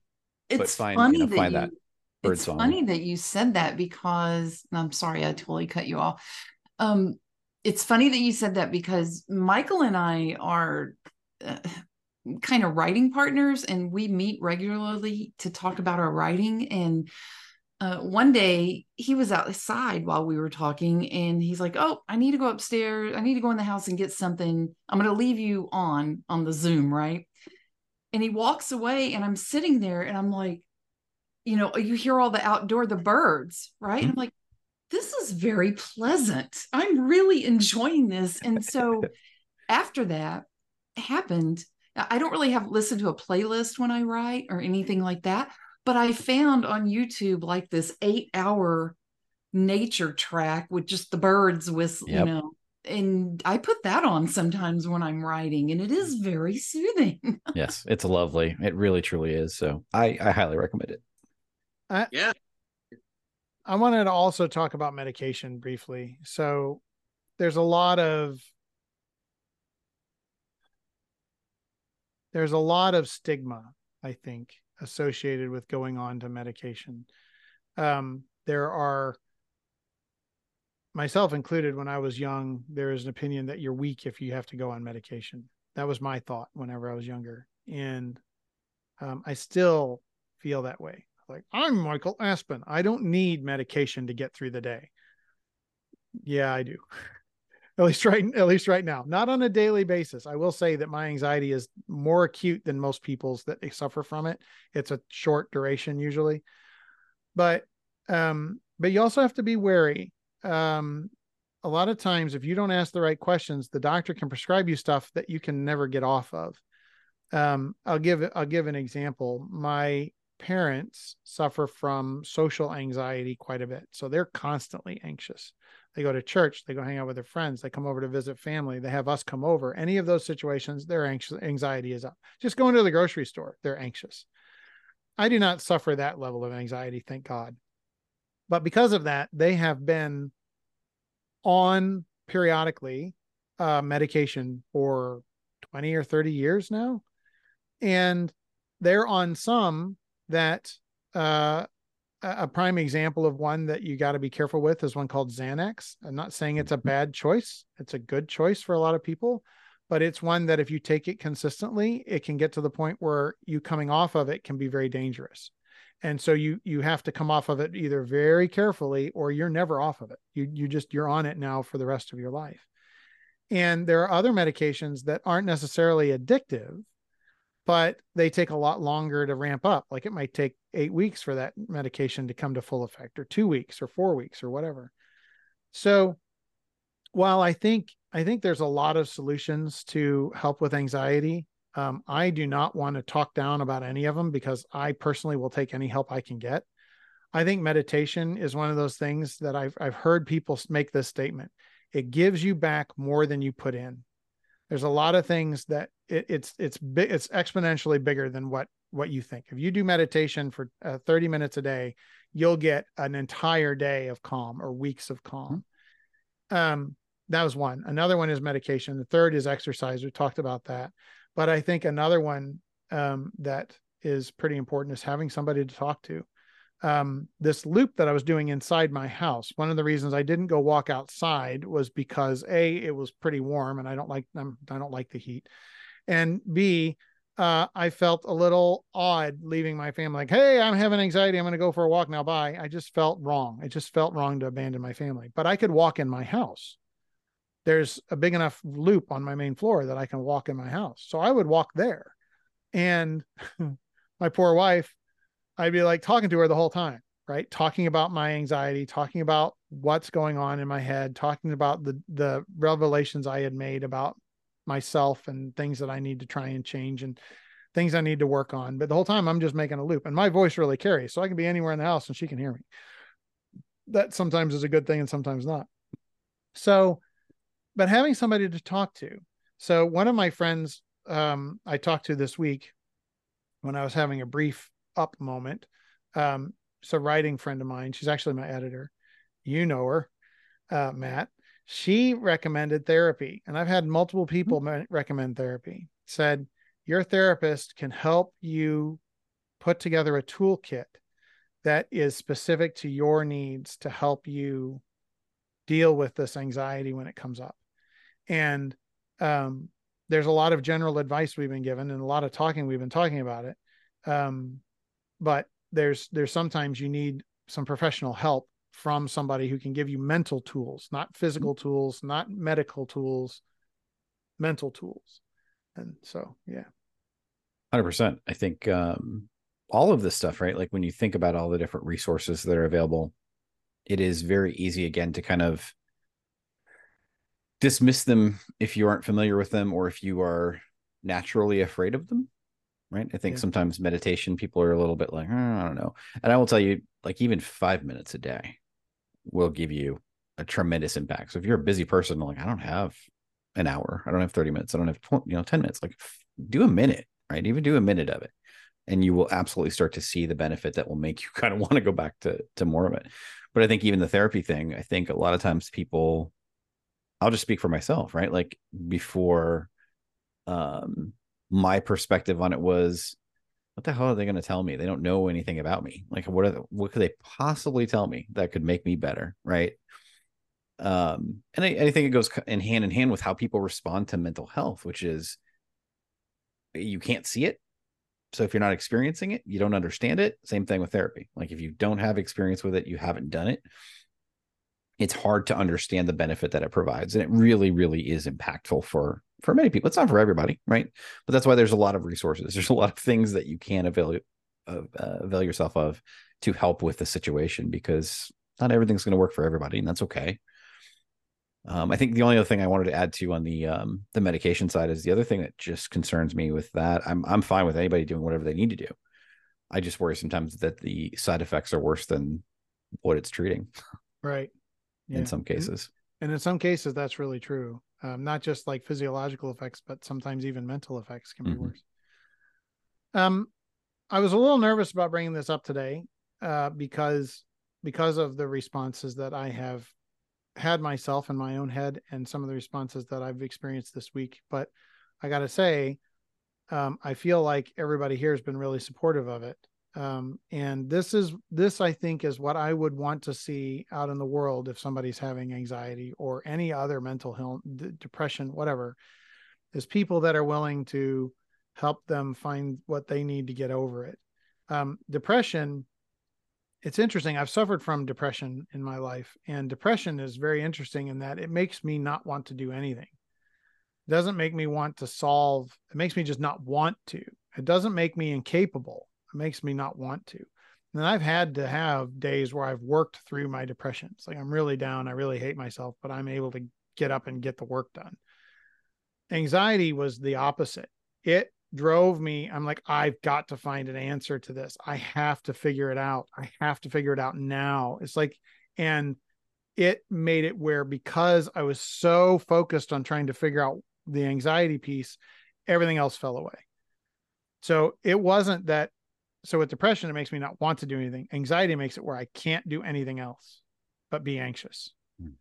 it's funny that you said that, because I'm sorry, I totally cut you off. It's funny that you said that, because Michael and I are kind of writing partners, and we meet regularly to talk about our writing. And one day he was outside while we were talking, and he's like, "Oh, I need to go upstairs. I need to go in the house and get something. I'm going to leave you on the Zoom." Right. And he walks away, and I'm sitting there, and I'm like, you know, you hear all the outdoor, the birds, right? And I'm like, this is very pleasant. I'm really enjoying this. And so after that happened, I don't really have listened to a playlist when I write or anything like that, but I found on YouTube like this 8-hour nature track with just the birds whistle, you know, and I put that on sometimes when I'm writing, and it is very soothing. Yes, it's lovely. It really, truly is. So I highly recommend it. I wanted to also talk about medication briefly. So there's a lot of stigma, I think, associated with going on to medication. There are, myself included, when I was young, there is an opinion that you're weak if you have to go on medication. That was my thought whenever I was younger. And I still feel that way. Like, I'm Michael Aspen. I don't need medication to get through the day. Yeah, I do. At least right now, not on a daily basis. I will say that my anxiety is more acute than most people's that they suffer from it. It's a short duration usually, but you also have to be wary. A lot of times, if you don't ask the right questions, the doctor can prescribe you stuff that you can never get off of. I'll give an example. My parents suffer from social anxiety quite a bit. So they're constantly anxious. They go to church, they go hang out with their friends, they come over to visit family, they have us come over. Any of those situations, their anxiety is up. Just going to the grocery store, they're anxious. I do not suffer that level of anxiety, thank God. But because of that, they have been on periodically medication for 20 or 30 years now. And they're on some that a prime example of one that you got to be careful with is one called Xanax. I'm not saying it's a bad choice. It's a good choice for a lot of people, but it's one that if you take it consistently, it can get to the point where you coming off of it can be very dangerous. And so you have to come off of it either very carefully, or you're never off of it. You're on it now for the rest of your life. And there are other medications that aren't necessarily addictive, but they take a lot longer to ramp up. Like it might take 8 weeks for that medication to come to full effect, or 2 weeks or 4 weeks or whatever. So while I think there's a lot of solutions to help with anxiety, I do not want to talk down about any of them, because I personally will take any help I can get. I think meditation is one of those things that I've heard people make this statement. It gives you back more than you put in. There's a lot of things that it's exponentially bigger than what you think. If you do meditation for 30 minutes a day, you'll get an entire day of calm or weeks of calm. That was one. Another one is medication. The third is exercise. We talked about that. But I think another one that is pretty important is having somebody to talk to. This loop that I was doing inside my house, one of the reasons I didn't go walk outside was because A, it was pretty warm and I don't like the heat. And B, I felt a little odd leaving my family. Like, hey, I'm having anxiety. I'm going to go for a walk now. Bye. I just felt wrong. It just felt wrong to abandon my family, but I could walk in my house. There's a big enough loop on my main floor that I can walk in my house. So I would walk there, and my poor wife, I'd be like talking to her the whole time, right? Talking about my anxiety, talking about what's going on in my head, talking about the revelations I had made about myself and things that I need to try and change and things I need to work on. But the whole time I'm just making a loop, and my voice really carries. So I can be anywhere in the house and she can hear me. That sometimes is a good thing and sometimes not. So, but having somebody to talk to. So one of my friends I talked to this week when I was having a brief up moment. It's a writing friend of mine. She's actually my editor. You know her, Matt. She recommended therapy, and I've had multiple people recommend therapy. Said, your therapist can help you put together a toolkit that is specific to your needs to help you deal with this anxiety when it comes up. And there's a lot of general advice we've been given and a lot of talking we've been talking about it. But there's sometimes you need some professional help from somebody who can give you mental tools, not physical tools, not medical tools, mental tools. And so, yeah. 100%. I think, all of this stuff, right? Like when you think about all the different resources that are available, it is very easy again to kind of dismiss them if you aren't familiar with them, or if you are naturally afraid of them. Right. I think sometimes meditation, people are a little bit like, I don't know. And I will tell you, like, even 5 minutes a day will give you a tremendous impact. So if you're a busy person, like, I don't have an hour, I don't have 30 minutes, I don't have 10 minutes, like do a minute, right? Even do a minute of it. And you will absolutely start to see the benefit that will make you kind of want to go back to more of it. But I think even the therapy thing, I think a lot of times people, I'll just speak for myself, right? Like before, my perspective on it was, what the hell are they going to tell me? They don't know anything about me. Like, what could they possibly tell me that could make me better? Right. And I think it goes in hand with how people respond to mental health, which is you can't see it. So if you're not experiencing it, you don't understand it. Same thing with therapy. Like if you don't have experience with it, you haven't done it, it's hard to understand the benefit that it provides. And it really, really is impactful for many people. It's not for everybody, right? But that's why there's a lot of resources. There's a lot of things that you can avail yourself of to help with the situation, because not everything's going to work for everybody, and that's okay. I think the only other thing I wanted to add to on the medication side is the other thing that just concerns me with that. I'm fine with anybody doing whatever they need to do. I just worry sometimes that the side effects are worse than what it's treating. Right. Yeah. In some cases. And in some cases, that's really true. Not just like physiological effects, but sometimes even mental effects can be worse. I was a little nervous about bringing this up today because of the responses that I have had myself in my own head and some of the responses that I've experienced this week. But I got to say, I feel like everybody here has been really supportive of it. And this I think is what I would want to see out in the world. If somebody's having anxiety or any other mental health, depression, whatever, is people that are willing to help them find what they need to get over it. Depression. It's interesting. I've suffered from depression in my life, and depression is very interesting in that it makes me not want to do anything. It doesn't make me want to solve. It makes me just not want to. It doesn't make me incapable. It makes me not want to. And I've had to have days where I've worked through my depression. It's like, I'm really down. I really hate myself, but I'm able to get up and get the work done. Anxiety was the opposite. It drove me. I'm like, I've got to find an answer to this. I have to figure it out. I have to figure it out now. It's like, and it made it where, because I was so focused on trying to figure out the anxiety piece, everything else fell away. So it wasn't that. So with depression, it makes me not want to do anything. Anxiety makes it where I can't do anything else but be anxious. Mm-hmm.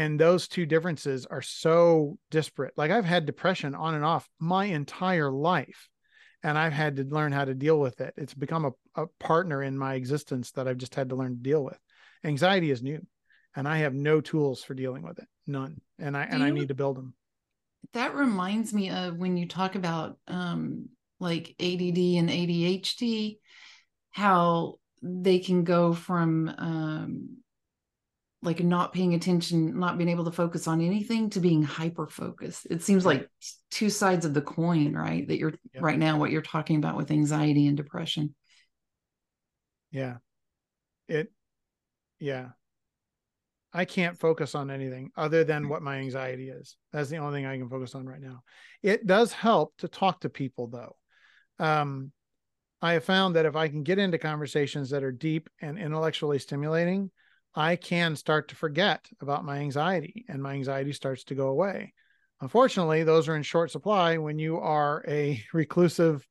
And those two differences are so disparate. Like, I've had depression on and off my entire life, and I've had to learn how to deal with it. It's become a partner in my existence that I've just had to learn to deal with. Anxiety is new, and I have no tools for dealing with it. None. And I need to build them. That reminds me of when you talk about, like ADD and ADHD, how they can go from, like not paying attention, not being able to focus on anything, to being hyper-focused. It seems like two sides of the coin, right? That you're right now, what you're talking about with anxiety and depression. Yeah. I can't focus on anything other than what my anxiety is. That's the only thing I can focus on right now. It does help to talk to people, though. I have found that if I can get into conversations that are deep and intellectually stimulating, I can start to forget about my anxiety, and my anxiety starts to go away. Unfortunately, those are in short supply when you are a reclusive,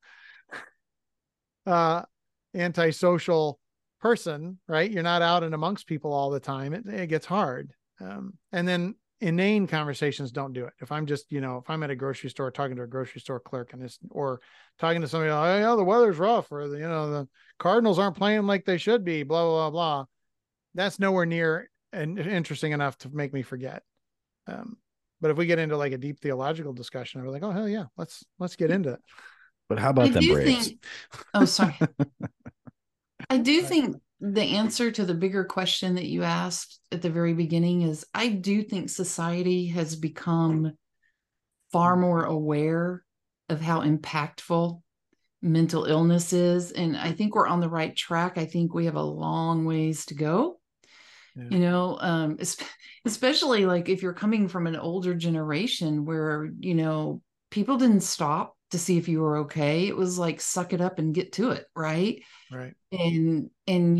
antisocial person, right? You're not out and amongst people all the time. It gets hard. And then inane conversations don't do it. If I'm just, if I'm at a grocery store talking to a grocery store clerk, or talking to somebody like, oh, the weather's rough, or the Cardinals aren't playing like they should be, blah, blah, blah. That's nowhere near and interesting enough to make me forget. But if we get into like a deep theological discussion, I'm like, oh, hell yeah, let's get into it. But how about them Braves? Oh, sorry. I do think the answer to the bigger question that you asked at the very beginning is, I do think society has become far more aware of how impactful mental illness is. And I think we're on the right track. I think we have a long ways to go, especially like if you're coming from an older generation where, people didn't stop to see if you were okay. It was like, suck it up and get to it. Right. Right. And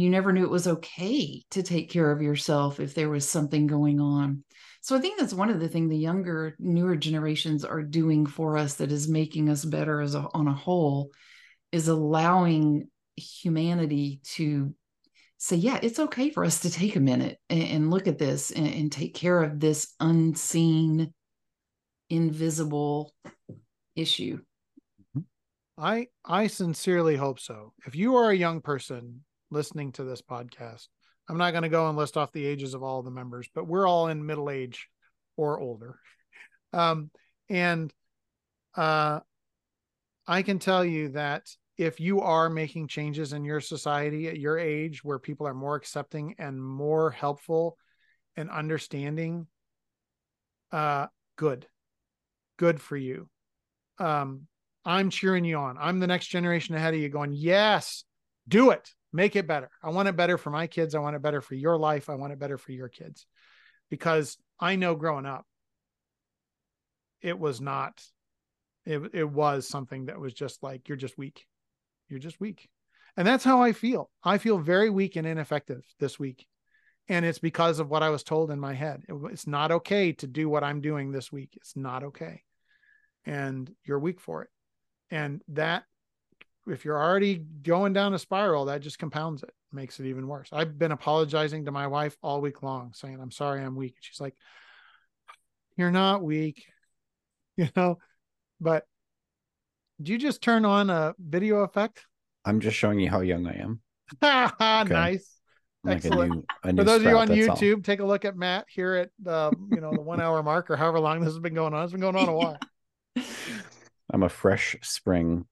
you never knew it was okay to take care of yourself if there was something going on. So I think that's one of the things the younger, newer generations are doing for us that is making us better as on a whole, is allowing humanity to say, yeah, it's okay for us to take a minute and look at this and take care of this unseen, invisible issue. I sincerely hope so. If you are a young person listening to this podcast, I'm not going to go and list off the ages of all of the members, but we're all in middle age or older. I can tell you that if you are making changes in your society at your age, where people are more accepting and more helpful and understanding, good for you. I'm cheering you on. I'm the next generation ahead of you going, yes, do it. Make it better. I want it better for my kids. I want it better for your life. I want it better for your kids, because I know growing up, it was something that was just like, you're just weak. And that's how I feel. I feel very weak and ineffective this week. And it's because of what I was told in my head. It's not okay to do what I'm doing this week. It's not okay. And you're weak for it. And that, if you're already going down a spiral, that just compounds it, makes it even worse. I've been apologizing to my wife all week long, saying, I'm sorry, I'm weak. She's like, you're not weak, but do you just turn on a video effect? I'm just showing you how young I am. Okay. Nice. Like excellent. For those of you on YouTube, take a look at Matt here at, the 1 hour mark, or however long this has been going on. It's been going on a while. I'm a fresh spring.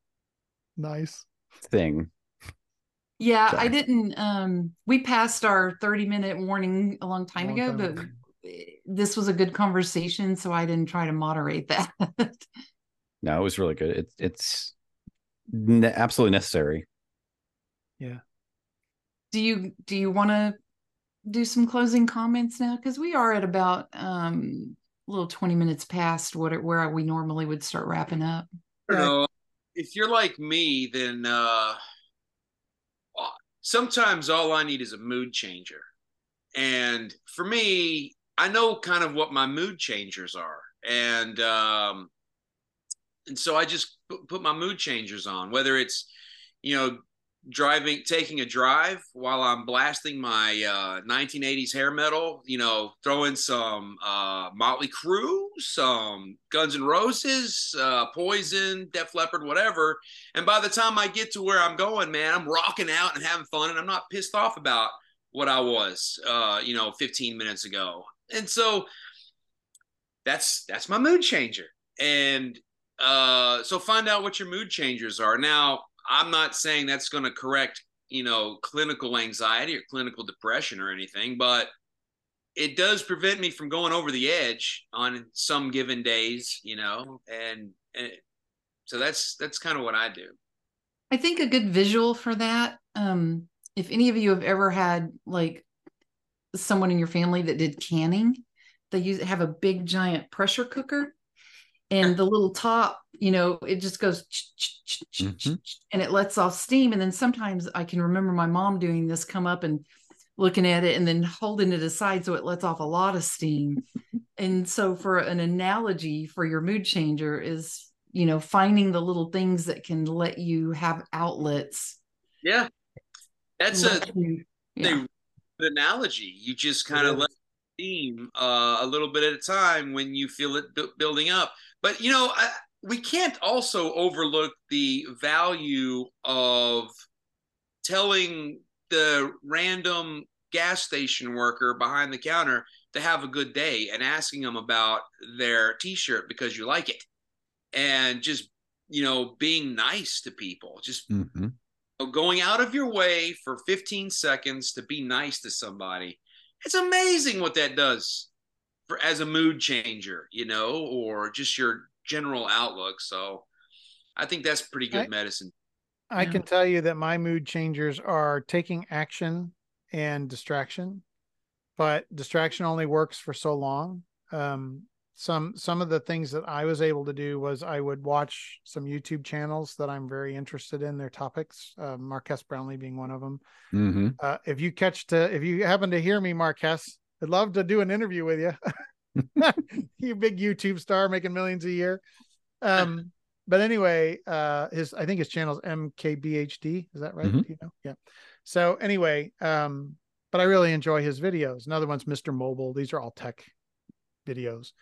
Nice thing. Yeah. Sorry. I didn't, we passed our 30-minute warning a long time ago, but this was a good conversation, so I didn't try to moderate that. No, it was really good. It's absolutely necessary. Yeah. Do you want to do some closing comments now? Because we are at about a little 20 minutes past where we normally would start wrapping up. If you're like me, then sometimes all I need is a mood changer. And for me, I know kind of what my mood changers are. And so I just put my mood changers on, whether it's, taking a drive while I'm blasting my 1980s hair metal, throwing some Motley Crue, some Guns N' Roses, Poison, Def Leppard, whatever. And by the time I get to where I'm going, man, I'm rocking out and having fun, and I'm not pissed off about what I was, 15 minutes ago. And so that's my mood changer. And so find out what your mood changers are. Now, I'm not saying that's going to correct, clinical anxiety or clinical depression or anything, but it does prevent me from going over the edge on some given days, and so that's kind of what I do. I think a good visual for that, if any of you have ever had like someone in your family that did canning, they have a big giant pressure cooker, and the little top, it just goes and it lets off steam. And then sometimes I can remember my mom doing this, come up and looking at it and then holding it aside so it lets off a lot of steam. And so for an analogy for your mood changer is, finding the little things that can let you have outlets. Yeah. That's the analogy. You just kind of let steam a little bit at a time when you feel it building up. But, we can't also overlook the value of telling the random gas station worker behind the counter to have a good day and asking them about their T-shirt because you like it. And just, being nice to people, just going out of your way for 15 seconds to be nice to somebody. It's amazing what that does as a mood changer, or just your general outlook. So I think that's pretty good medicine. I can tell you that my mood changers are taking action and distraction, but distraction only works for so long. Some of the things that I was able to do was I would watch some YouTube channels that I'm very interested in their topics, Marques Brownlee being one of them. Mm-hmm. If you happen to hear me, Marques, I'd love to do an interview with you. You big YouTube star making millions a year. But anyway, I think his channel's MKBHD. Is that right? Mm-hmm. Yeah. So anyway, but I really enjoy his videos. Another one's Mr. Mobile. These are all tech videos.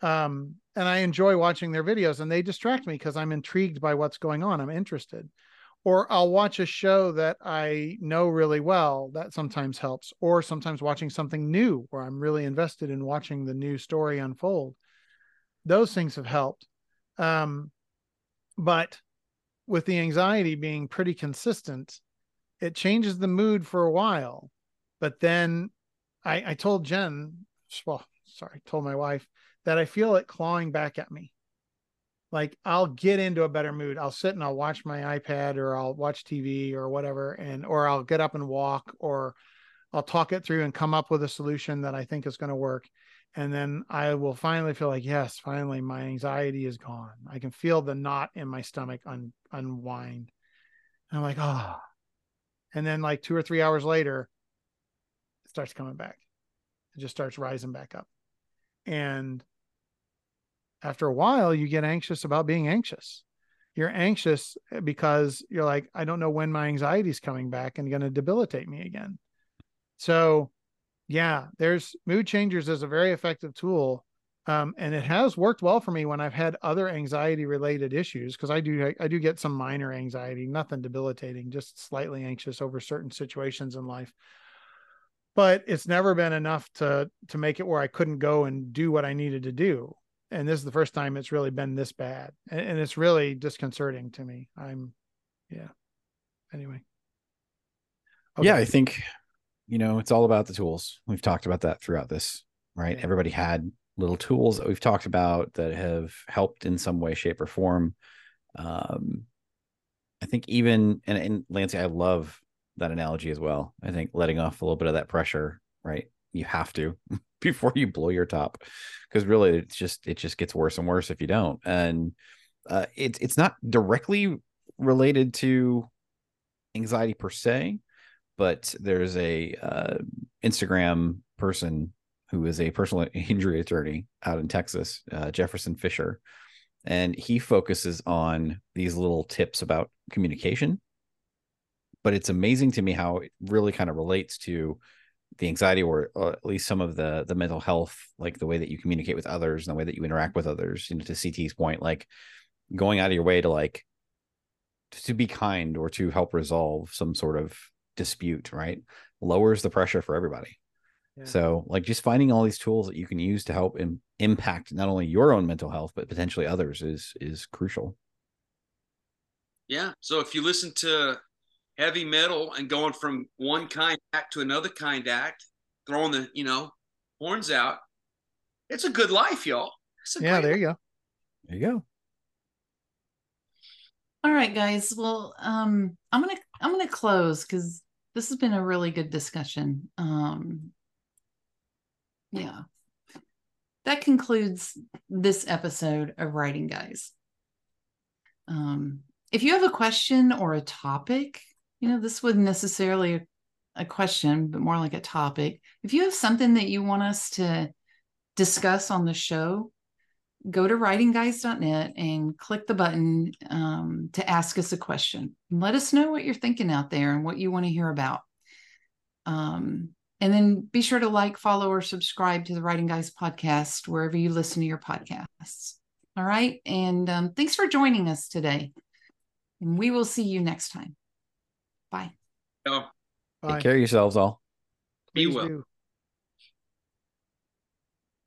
And I enjoy watching their videos, and they distract me because I'm intrigued by what's going on. I'm interested. Or I'll watch a show that I know really well. That sometimes helps. Or sometimes watching something new where I'm really invested in watching the new story unfold. Those things have helped. But with the anxiety being pretty consistent, it changes the mood for a while. But then I told Jen, told my wife, that I feel it clawing back at me. Like, I'll get into a better mood. I'll sit and I'll watch my iPad, or I'll watch TV or whatever. Or I'll get up and walk, or I'll talk it through and come up with a solution that I think is going to work. And then I will finally feel like, yes, finally my anxiety is gone. I can feel the knot in my stomach unwind. And I'm like, oh, and then like 2 or 3 hours later, it starts coming back. It just starts rising back up. And after a while, you get anxious about being anxious. You're anxious because you're like, I don't know when my anxiety is coming back and going to debilitate me again. So yeah, there's mood changers is a very effective tool. And it has worked well for me when I've had other anxiety related issues. Cause I do get some minor anxiety, nothing debilitating, just slightly anxious over certain situations in life. But it's never been enough to make it where I couldn't go and do what I needed to do. And this is the first time it's really been this bad. And it's really disconcerting to me. Anyway. Okay. Yeah, I think, it's all about the tools. We've talked about that throughout this right? Everybody had little tools that we've talked about that have helped in some way, shape, or form. I think even, and Lancey, I love that analogy as well. I think letting off a little bit of that pressure, right? You have to before you blow your top, because really it just gets worse and worse if you don't. And it's not directly related to anxiety per se, but there's a Instagram person who is a personal injury attorney out in Texas, Jefferson Fisher. And he focuses on these little tips about communication, but it's amazing to me how it really kind of relates to the anxiety, or at least some of the mental health, like the way that you communicate with others and the way that you interact with others, you know, to CT's point, like going out of your way to like, to be kind or to help resolve some sort of dispute, right? Lowers the pressure for everybody. Yeah. So like just finding all these tools that you can use to help impact not only your own mental health, but potentially others is crucial. Yeah. So if you listen to heavy metal and going from one kind act to another kind act, throwing the, horns out, it's a good life, y'all. Yeah, there you go. There you go. All right, guys. Well, I'm going to close because this has been a really good discussion. Yeah. That concludes this episode of Writing Guys. If you have a question or a topic, this wasn't necessarily a question, but more like a topic. If you have something that you want us to discuss on the show, go to writingguys.net and click the button to ask us a question. Let us know what you're thinking out there and what you want to hear about. And then be sure to like, follow, or subscribe to the Writing Guys podcast wherever you listen to your podcasts. All right. And thanks for joining us today. And we will see you next time. Bye. Take care of yourselves all. Be well.